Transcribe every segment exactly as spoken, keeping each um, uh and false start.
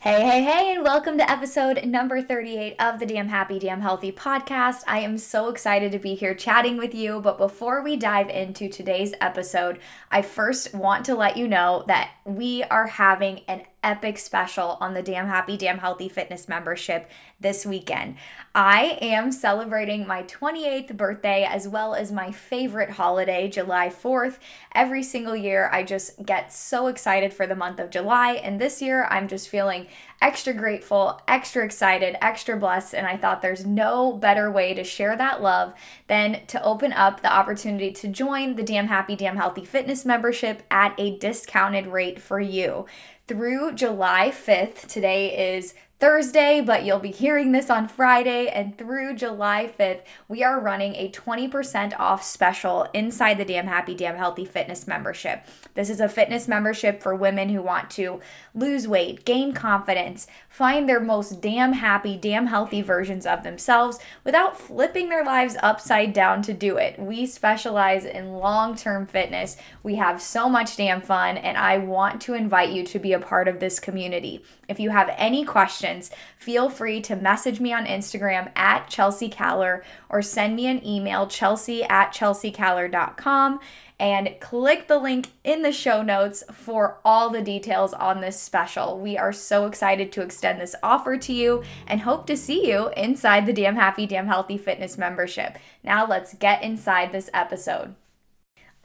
Hey, hey, hey, and welcome to episode number thirty-eight of the Damn Happy, Damn Healthy podcast. I am so excited to be here chatting with you, but before we dive into today's episode, I first want to let you know that we are having an epic special on the Damn Happy, Damn Healthy Fitness membership this weekend. I am celebrating my twenty-eighth birthday as well as my favorite holiday, July fourth. Every single year, I just get so excited for the month of July, and this year, I'm just feeling extra grateful, extra excited, extra blessed, and I thought there's no better way to share that love than to open up the opportunity to join the Damn Happy, Damn Healthy Fitness membership at a discounted rate for you. Through July fifth, today is Thursday, but you'll be hearing this on Friday, and through July fifth, we are running a twenty percent off special inside the Damn Happy, Damn Healthy Fitness membership. This is a fitness membership for women who want to lose weight, gain confidence, find their most damn happy, damn healthy versions of themselves without flipping their lives upside down to do it. We specialize in long-term fitness. We have so much damn fun, and I want to invite you to be a part of this community. If you have any questions, feel free to message me on Instagram at Chelsea Caller or send me an email, chelsea at chelseacaller.com, and click the link in the show notes for all the details on this special. We are so excited to extend this offer to you and hope to see you inside the Damn Happy, Damn Healthy Fitness membership. Now let's get inside this episode.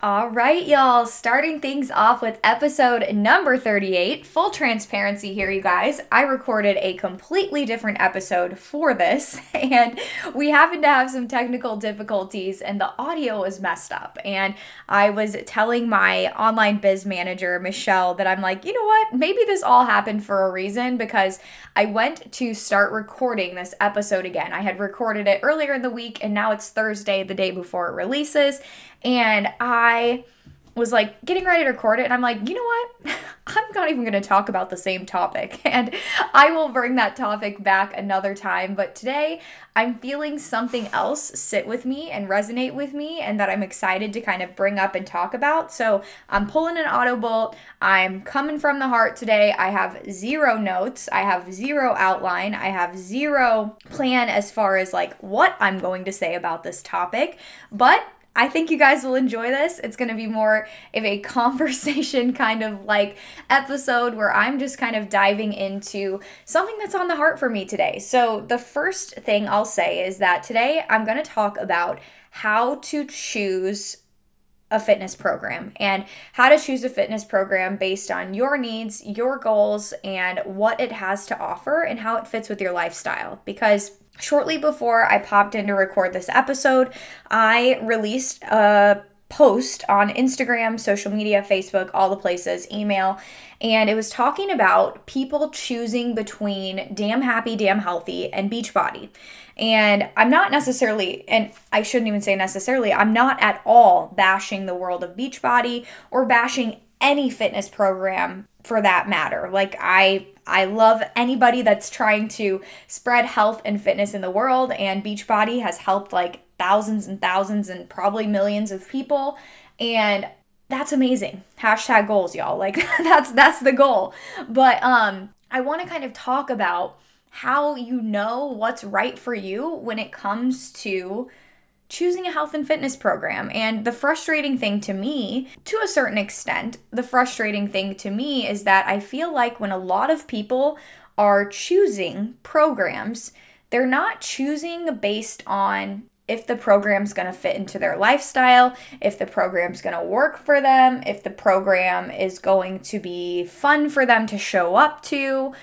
All right, y'all, starting things off with episode number thirty-eight. Full transparency here, you guys. I recorded a completely different episode for this, and we happened to have some technical difficulties, and the audio was messed up. And I was telling my online biz manager, Michelle, that I'm like, you know what? Maybe this all happened for a reason, because I went to start recording this episode again. I had recorded it earlier in the week, and now it's Thursday, the day before it releases. And I was like getting ready to record it, and I'm like, you know what? I'm not even going to talk about the same topic, and I will bring that topic back another time. But today I'm feeling something else sit with me and resonate with me, and that I'm excited to kind of bring up and talk about. So I'm pulling an auto bolt. I'm coming from the heart today. I have zero notes. I have zero outline. I have zero plan as far as like what I'm going to say about this topic, but I think you guys will enjoy this. It's going to be more of a conversation kind of like episode where I'm just kind of diving into something that's on the heart for me today. So the first thing I'll say is that today I'm going to talk about how to choose a fitness program and how to choose a fitness program based on your needs, your goals, and what it has to offer and how it fits with your lifestyle. Because shortly before I popped in to record this episode, I released a post on Instagram, social media, Facebook, all the places, email, and it was talking about people choosing between Damn Happy, Damn Healthy and Beachbody. And I'm not necessarily, and I shouldn't even say necessarily, I'm not at all bashing the world of Beachbody or bashing any fitness program for that matter. Like I I love anybody that's trying to spread health and fitness in the world, and Beachbody has helped like thousands and thousands and probably millions of people, and that's amazing. Hashtag goals, y'all. Like that's that's the goal. But um I want to kind of talk about how you know what's right for you when it comes to choosing a health and fitness program. And the frustrating thing to me, to a certain extent, the frustrating thing to me is that I feel like when a lot of people are choosing programs, they're not choosing based on if the program's going to fit into their lifestyle, if the program's going to work for them, if the program is going to be fun for them to show up to,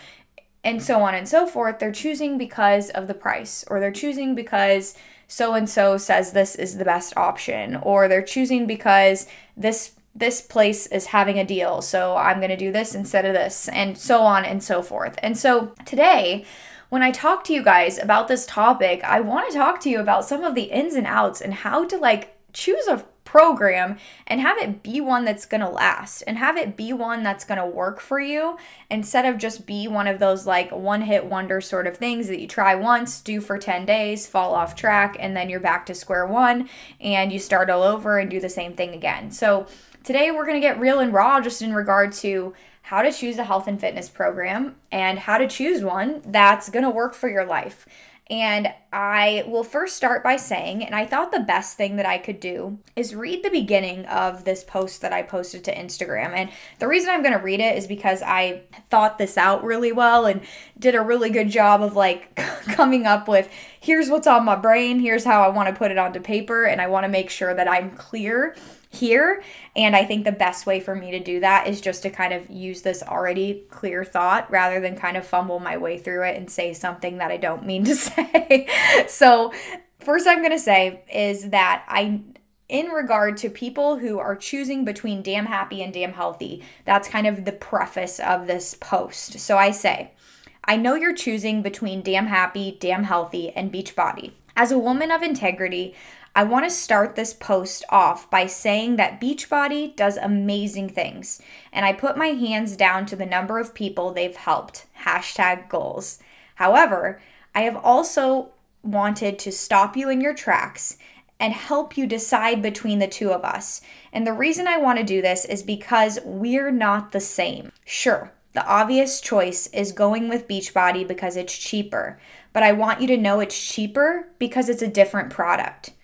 and so on and so forth. They're choosing because of the price, or they're choosing because so-and-so says this is the best option, or they're choosing because this this place is having a deal, so I'm going to do this instead of this, and so on and so forth. And so today, when I talk to you guys about this topic, I want to talk to you about some of the ins and outs and how to like choose a program and have it be one that's going to last and have it be one that's going to work for you instead of just be one of those like one hit wonder sort of things that you try once, do for ten days, fall off track, and then you're back to square one and you start all over and do the same thing again. So today we're going to get real and raw just in regard to how to choose a health and fitness program and how to choose one that's going to work for your life. And I will first start by saying, and I thought the best thing that I could do is read the beginning of this post that I posted to Instagram. And the reason I'm going to read it is because I thought this out really well and did a really good job of like coming up with, here's what's on my brain, here's how I want to put it onto paper, and I want to make sure that I'm clear here. And I think the best way for me to do that is just to kind of use this already clear thought rather than kind of fumble my way through it and say something that I don't mean to say. So first I'm going to say is that I, in regard to people who are choosing between damn happy and damn healthy, that's kind of the preface of this post. So I say, I know you're choosing between damn happy, damn healthy, and Beachbody. As a woman of integrity, I want to start this post off by saying that Beachbody does amazing things, and I put my hands down to the number of people they've helped. Hashtag goals. However, I have also wanted to stop you in your tracks and help you decide between the two of us. And the reason I want to do this is because we're not the same. Sure, the obvious choice is going with Beachbody because it's cheaper, but I want you to know it's cheaper because it's a different product.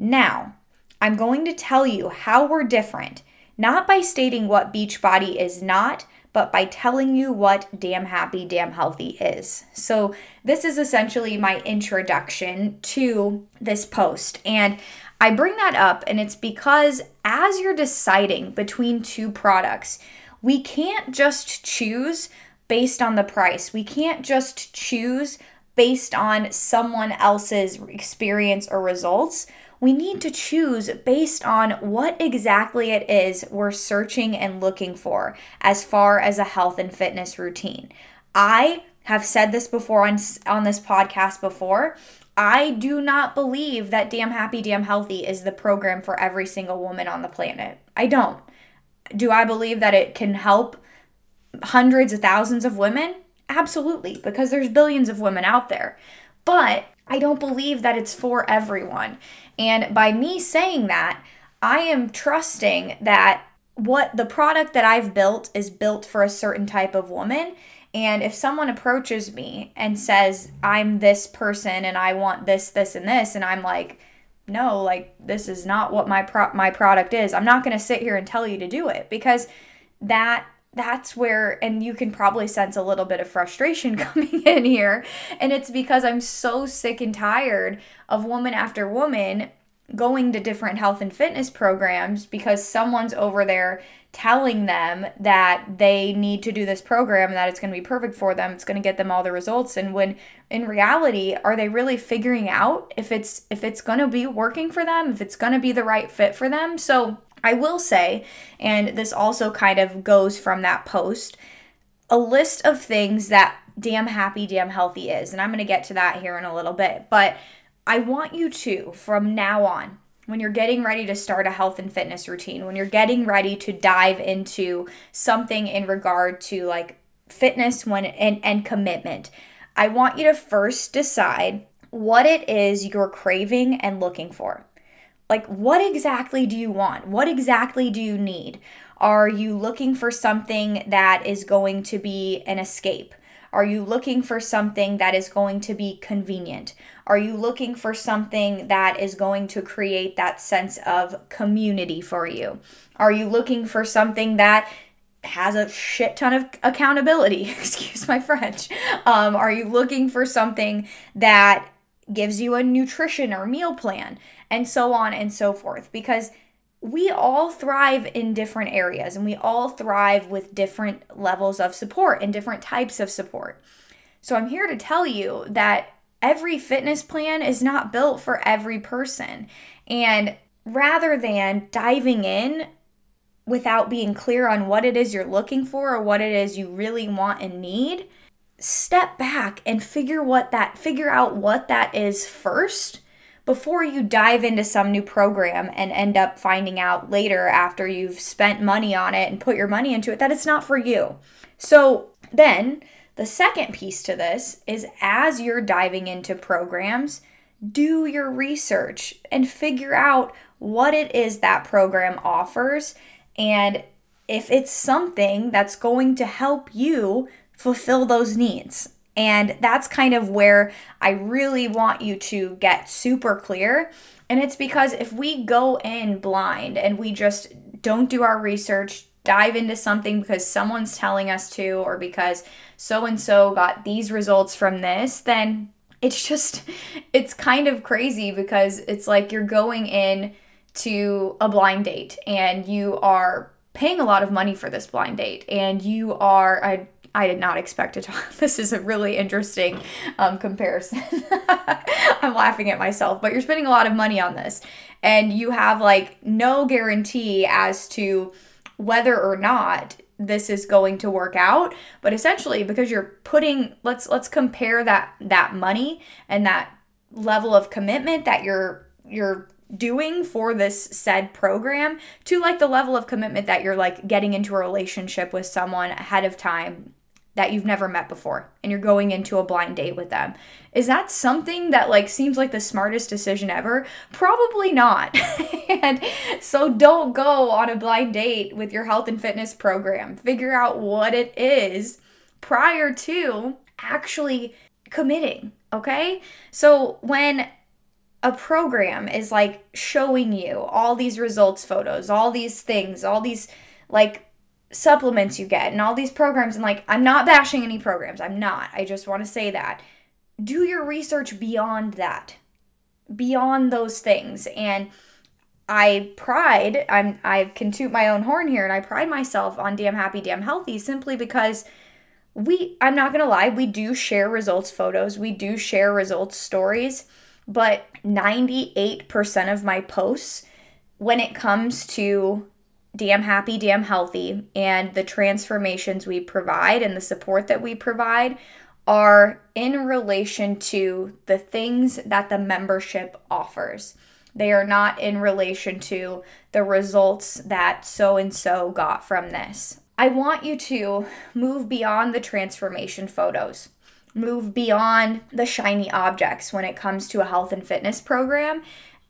Now, I'm going to tell you how we're different, not by stating what Beachbody is not, but by telling you what Damn Happy, Damn Healthy is. So this is essentially my introduction to this post. And I bring that up, and it's because as you're deciding between two products, we can't just choose based on the price. We can't just choose based on someone else's experience or results. We need to choose based on what exactly it is we're searching and looking for as far as a health and fitness routine. I have said this before on, on this podcast before. I do not believe that Damn Happy, Damn Healthy is the program for every single woman on the planet. I don't. Do I believe that it can help hundreds of thousands of women? Absolutely, because there's billions of women out there. But I don't believe that it's for everyone. And by me saying that, I am trusting that what the product that I've built is built for a certain type of woman. And if someone approaches me and says, I'm this person and I want this, this, and this, and I'm like, no, like this is not what my pro- my product is. I'm not going to sit here and tell you to do it because that That's where, and you can probably sense a little bit of frustration coming in here. And it's because I'm so sick and tired of woman after woman going to different health and fitness programs because someone's over there telling them that they need to do this program and that it's going to be perfect for them. It's going to get them all the results. And when in reality, are they really figuring out if it's, if it's going to be working for them, if it's going to be the right fit for them? So I will say, and this also kind of goes from that post, a list of things that Damn Happy, Damn Healthy is. And I'm going to get to that here in a little bit. But I want you to, from now on, when you're getting ready to start a health and fitness routine, when you're getting ready to dive into something in regard to like fitness when and, and commitment, I want you to first decide what it is you're craving and looking for. Like, what exactly do you want? What exactly do you need? Are you looking for something that is going to be an escape? Are you looking for something that is going to be convenient? Are you looking for something that is going to create that sense of community for you? Are you looking for something that has a shit ton of accountability? Excuse my French. Um, are you looking for something that gives you a nutrition or meal plan, and so on and so forth, because we all thrive in different areas and we all thrive with different levels of support and different types of support. So I'm here to tell you that every fitness plan is not built for every person. And rather than diving in without being clear on what it is you're looking for or what it is you really want and need, step back and figure what that, figure out what that is first before you dive into some new program and end up finding out later after you've spent money on it and put your money into it that it's not for you. So then the second piece to this is, as you're diving into programs, do your research and figure out what it is that program offers and if it's something that's going to help you fulfill those needs. And that's kind of where I really want you to get super clear. And it's because if we go in blind and we just don't do our research, dive into something because someone's telling us to, or because so-and-so got these results from this, then it's just, it's kind of crazy because it's like you're going in to a blind date and you are paying a lot of money for this blind date and you are a I did not expect to talk. This is a really interesting um, comparison. I'm laughing at myself, but you're spending a lot of money on this and you have like no guarantee as to whether or not this is going to work out. But essentially because you're putting, let's, let's compare that, that money and that level of commitment that you're, you're doing for this said program to like the level of commitment that you're like getting into a relationship with someone ahead of time that you've never met before and you're going into a blind date with them. Is that something that like seems like the smartest decision ever? Probably not. And so don't go on a blind date with your health and fitness program. Figure out what it is prior to actually committing, okay? So when a program is like showing you all these results photos, all these things, all these like supplements you get and all these programs, and like I'm not bashing any programs. I'm not. I just want to say that. Do your research beyond that, beyond those things. And I pride, I'm, I can toot my own horn here and I pride myself on Damn Happy, Damn Healthy simply because we, I'm not going to lie, we do share results photos. We do share results stories. But ninety-eight percent of my posts, when it comes to Damn Happy, Damn Healthy, and the transformations we provide and the support that we provide, are in relation to the things that the membership offers. They are not in relation to the results that so-and-so got from this. I want you to move beyond the transformation photos. Move beyond the shiny objects when it comes to a health and fitness program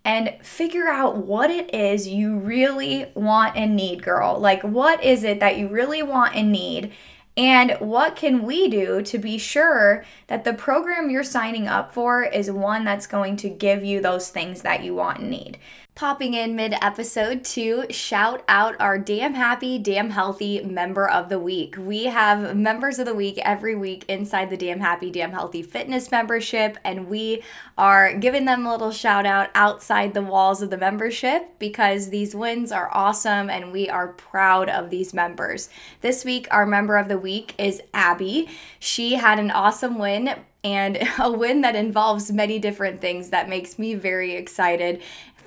and figure out what it is you really want and need, girl. Like, what is it that you really want and need? And what can we do to be sure that the program you're signing up for is one that's going to give you those things that you want and need? Popping in mid-episode to shout out our Damn Happy, Damn Healthy Member of the Week. We have Members of the Week every week inside the Damn Happy, Damn Healthy Fitness membership, and we are giving them a little shout out outside the walls of the membership because these wins are awesome and we are proud of these members. This week, our Member of the Week is Abby. She had an awesome win, and a win that involves many different things that makes me very excited.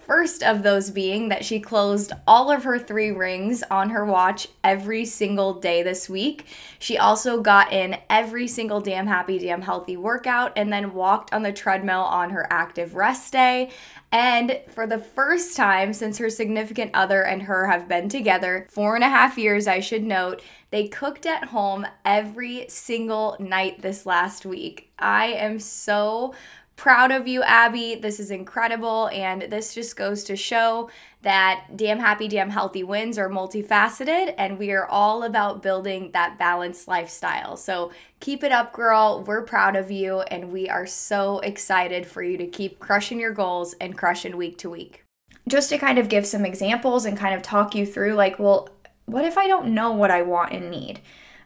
First of those being that she closed all of her three rings on her watch every single day this week. She also got in every single Damn Happy, Damn Healthy workout and then walked on the treadmill on her active rest day. And for the first time since her significant other and her have been together, four and a half years, I should note, they cooked at home every single night this last week. I am so proud of you, Abby. This is incredible, and this just goes to show that Damn Happy, Damn Healthy wins are multifaceted, and we are all about building that balanced lifestyle. So keep it up, girl. We're proud of you, and we are so excited for you to keep crushing your goals and crushing week to week. Just to kind of give some examples and kind of talk you through, like, well, what if I don't know what I want and need?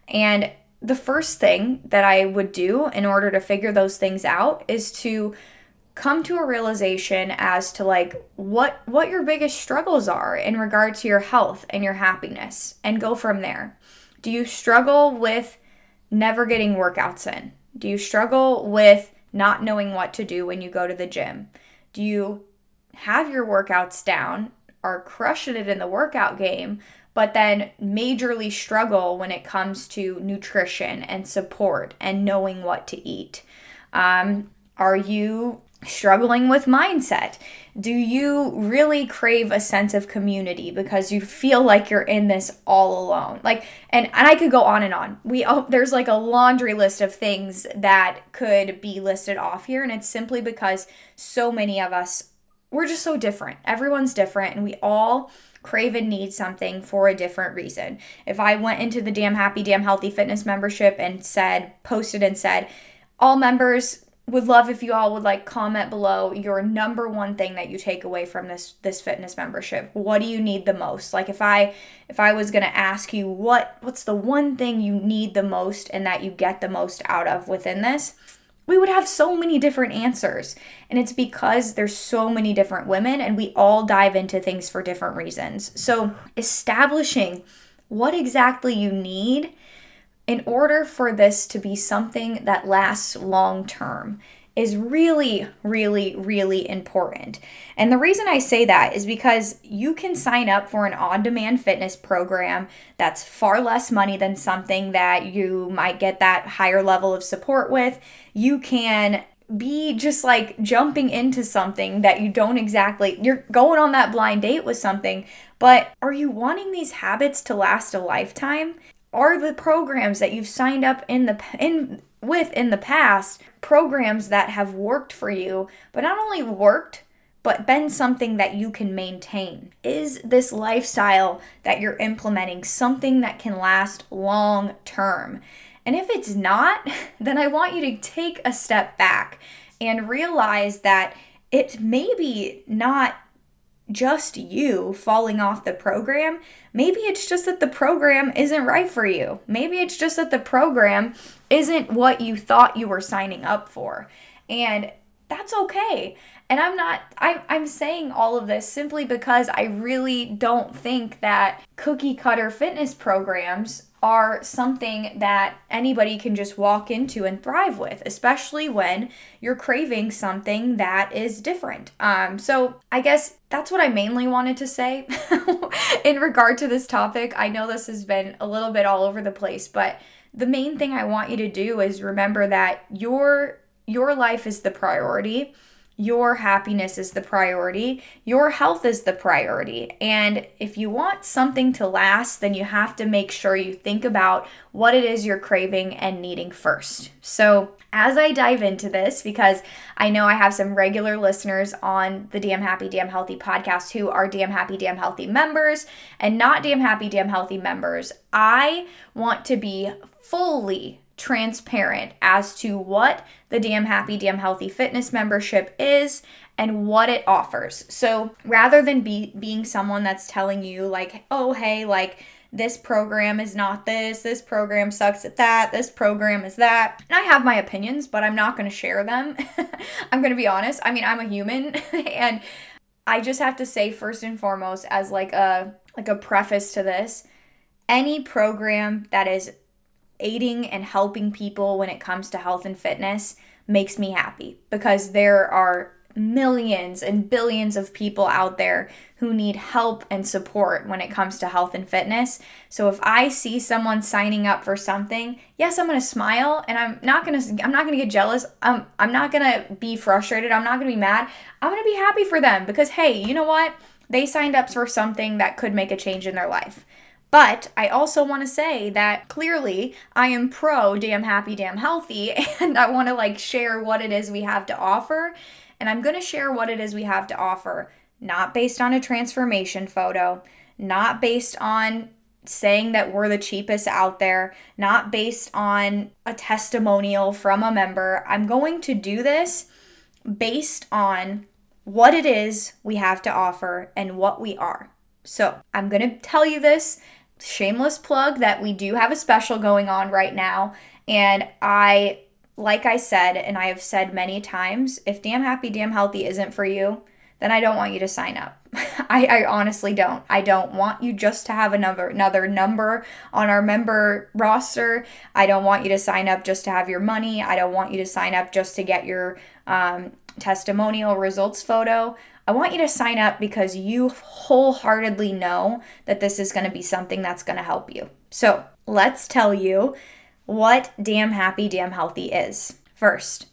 And the first thing that I would do in order to figure those things out is to come to a realization as to like what what your biggest struggles are in regard to your health and your happiness, and go from there. Do you struggle with never getting workouts in? Do you struggle with not knowing what to do when you go to the gym? Do you have your workouts down, are crushing it in the workout game, but then majorly struggle when it comes to nutrition and support and knowing what to eat. Um, are you struggling with mindset? Do you really crave a sense of community because you feel like you're in this all alone? Like, and, and I could go on and on. We oh, there's like a laundry list of things that could be listed off here, and it's simply because so many of us, we're just so different. Everyone's different, and we all crave and need something for a different reason. If I went into the Damn Happy, Damn Healthy Fitness membership and said, posted and said, all members, would love if you all would like comment below your number one thing that you take away from this this fitness membership. What do you need the most? Like if I if I was gonna ask you what what's the one thing you need the most and that you get the most out of within this, we would have so many different answers. And it's because there's so many different women and we all dive into things for different reasons. So establishing what exactly you need in order for this to be something that lasts long term is really, really, really important. And the reason I say that is because you can sign up for an on-demand fitness program that's far less money than something that you might get that higher level of support with. You can be just like jumping into something that you don't exactly, you're going on that blind date with something, but are you wanting these habits to last a lifetime? Are the programs that you've signed up in the in with in the past programs that have worked for you, but not only worked, but been something that you can maintain? Is this lifestyle that you're implementing something that can last long term? And if it's not, then I want you to take a step back and realize that it may be not just you falling off the program. Maybe it's just that the program isn't right for you. Maybe it's just that the program isn't what you thought you were signing up for. And that's okay. And I'm not, I, I'm saying all of this simply because I really don't think that cookie cutter fitness programs are something that anybody can just walk into and thrive with, especially when you're craving something that is different. Um, so I guess that's what I mainly wanted to say in regard to this topic. I know this has been a little bit all over the place, but the main thing I want you to do is remember that your your life is the priority. Your happiness is the priority. Your health is the priority. And if you want something to last, then you have to make sure you think about what it is you're craving and needing first. So as I dive into this, because I know I have some regular listeners on the Damn Happy, Damn Healthy podcast who are Damn Happy, Damn Healthy members and not Damn Happy, Damn Healthy members, I want to be fully transparent as to what the Damn Happy, Damn Healthy Fitness membership is and what it offers. So rather than be being someone that's telling you like, oh, hey, like this program is not this, this program sucks at that, this program is that. And I have my opinions, but I'm not going to share them. I'm going to be honest. I mean, I'm a human and I just have to say first and foremost as like a, like a preface to this, any program that is aiding and helping people when it comes to health and fitness makes me happy because there are millions and billions of people out there who need help and support when it comes to health and fitness. So if I see someone signing up for something, yes, I'm going to smile and I'm not going to, I'm not going to get jealous. I'm, I'm not going to be frustrated. I'm not going to be mad. I'm going to be happy for them because, hey, you know what? They signed up for something that could make a change in their life. But I also want to say that clearly I am pro Damn Happy, Damn Healthy, and I want to like share what it is we have to offer. And I'm going to share what it is we have to offer, not based on a transformation photo, not based on saying that we're the cheapest out there, not based on a testimonial from a member. I'm going to do this based on what it is we have to offer and what we are. So I'm going to tell you this. Shameless plug that we do have a special going on right now. And I, like I said, and I have said many times, if Damn Happy, Damn Healthy isn't for you, then I don't want you to sign up. I, I honestly don't. I don't want you just to have another another number on our member roster. I don't want you to sign up just to have your money. I don't want you to sign up just to get your um, testimonial results photo. I want you to sign up because you wholeheartedly know that this is going to be something that's going to help you. So let's tell you what Damn Happy, Damn Healthy is. First,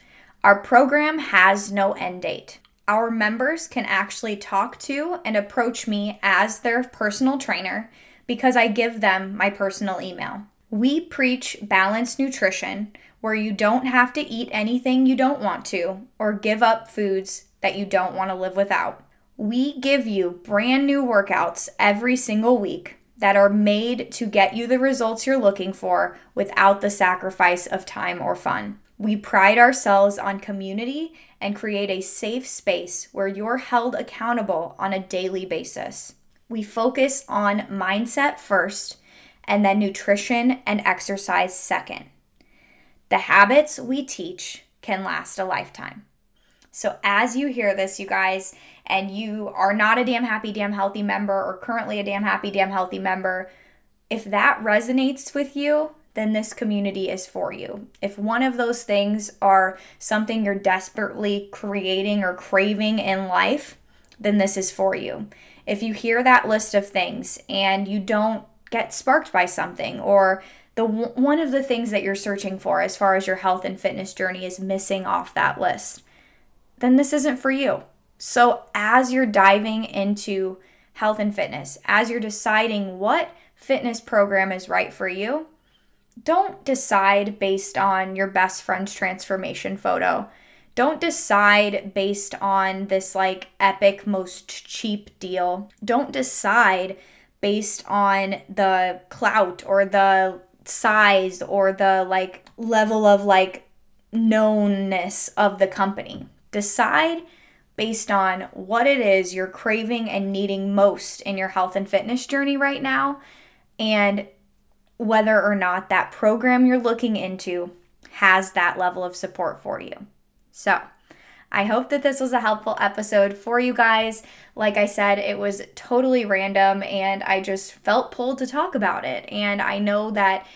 our program has no end date. Our members can actually talk to and approach me as their personal trainer because I give them my personal email. We preach balanced nutrition where you don't have to eat anything you don't want to or give up foods that you don't want to live without. We give you brand new workouts every single week that are made to get you the results you're looking for without the sacrifice of time or fun. We pride ourselves on community and create a safe space where you're held accountable on a daily basis. We focus on mindset first and then nutrition and exercise second. The habits we teach can last a lifetime. So as you hear this, you guys, and you are not a Damn Happy, Damn Healthy member or currently a Damn Happy, Damn Healthy member, if that resonates with you, then this community is for you. If one of those things are something you're desperately creating or craving in life, then this is for you. If you hear that list of things and you don't get sparked by something, or the one of the things that you're searching for as far as your health and fitness journey is missing off that list, then this isn't for you. So as you're diving into health and fitness, as you're deciding what fitness program is right for you, don't decide based on your best friend's transformation photo. Don't decide based on this like epic, most cheap deal. Don't decide based on the clout or the size or the like level of like knownness of the company. Decide based on what it is you're craving and needing most in your health and fitness journey right now, and whether or not that program you're looking into has that level of support for you. So I hope that this was a helpful episode for you guys. Like I said, it was totally random and I just felt pulled to talk about it. And I know that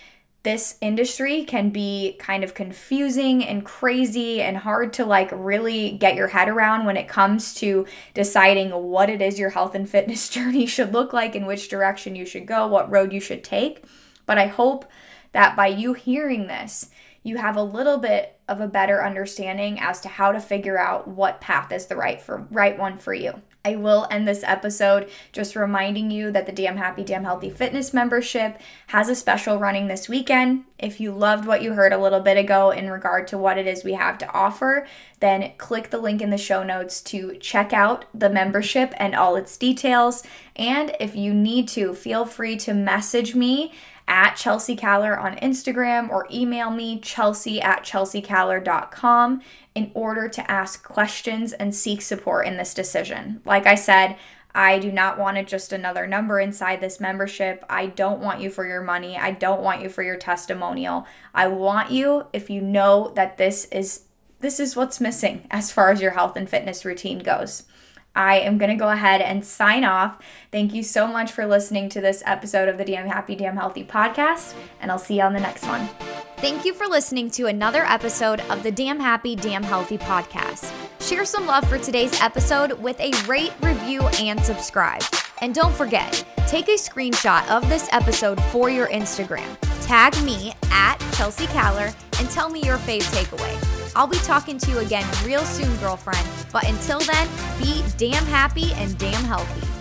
this industry can be kind of confusing and crazy and hard to like really get your head around when it comes to deciding what it is your health and fitness journey should look like, in which direction you should go, what road you should take. But I hope that by you hearing this, you have a little bit of a better understanding as to how to figure out what path is the right for right one for you. I will end this episode just reminding you that the Damn Happy, Damn Healthy Fitness membership has a special running this weekend. If you loved what you heard a little bit ago in regard to what it is we have to offer, then click the link in the show notes to check out the membership and all its details. And if you need to, feel free to message me at Chelsea Caller on Instagram or email me chelsea at chelsea caller dot com in order to ask questions and seek support in this decision. Like I said, I do not want just another number inside this membership. I don't want you for your money. I don't want you for your testimonial. I want you if you know that this is this is what's missing as far as your health and fitness routine goes. I am going to go ahead and sign off. Thank you so much for listening to this episode of the Damn Happy, Damn Healthy podcast, and I'll see you on the next one. Thank you for listening to another episode of the Damn Happy, Damn Healthy podcast. Share some love for today's episode with a rate, review, and subscribe. And don't forget, take a screenshot of this episode for your Instagram. Tag me at Chelsea Caller and tell me your fave takeaway. I'll be talking to you again real soon, girlfriend. But until then, be damn happy and damn healthy.